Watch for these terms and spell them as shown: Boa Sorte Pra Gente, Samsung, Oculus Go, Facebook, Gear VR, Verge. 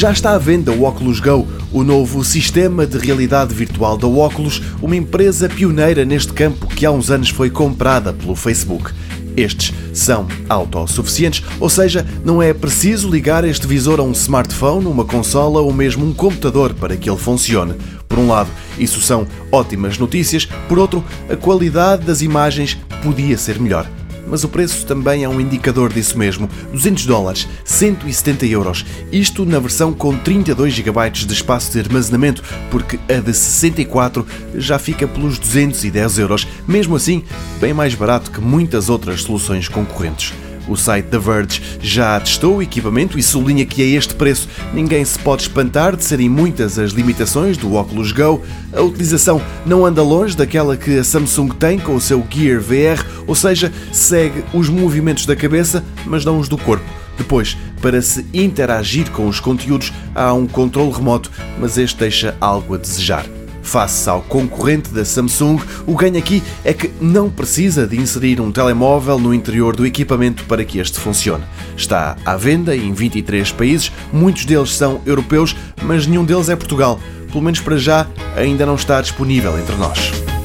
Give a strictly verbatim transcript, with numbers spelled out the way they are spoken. Já está à venda o Oculus Go, o novo sistema de realidade virtual da Oculus, uma empresa pioneira neste campo que há uns anos foi comprada pelo Facebook. Estes são autossuficientes, ou seja, não é preciso ligar este visor a um smartphone, uma consola ou mesmo um computador para que ele funcione. Por um lado, isso são ótimas notícias, por outro, a qualidade das imagens podia ser melhor. Mas o preço também é um indicador disso mesmo. duzentos dólares, cento e setenta euros. Isto na versão com trinta e dois gigabytes de espaço de armazenamento, porque a de sessenta e quatro já fica pelos duzentos e dez euros. Mesmo assim, bem mais barato que muitas outras soluções concorrentes. O site da Verge já testou o equipamento e sublinha que a este preço ninguém se pode espantar de serem muitas as limitações do Oculus Go. A utilização não anda longe daquela que a Samsung tem com o seu Gear V R, ou seja, segue os movimentos da cabeça, mas não os do corpo. Depois, para se interagir com os conteúdos, há um controle remoto, mas este deixa algo a desejar. Face ao concorrente da Samsung, o ganho aqui é que não precisa de inserir um telemóvel no interior do equipamento para que este funcione. Está à venda em vinte e três países, muitos deles são europeus, mas nenhum deles é Portugal. Pelo menos para já, ainda não está disponível entre nós.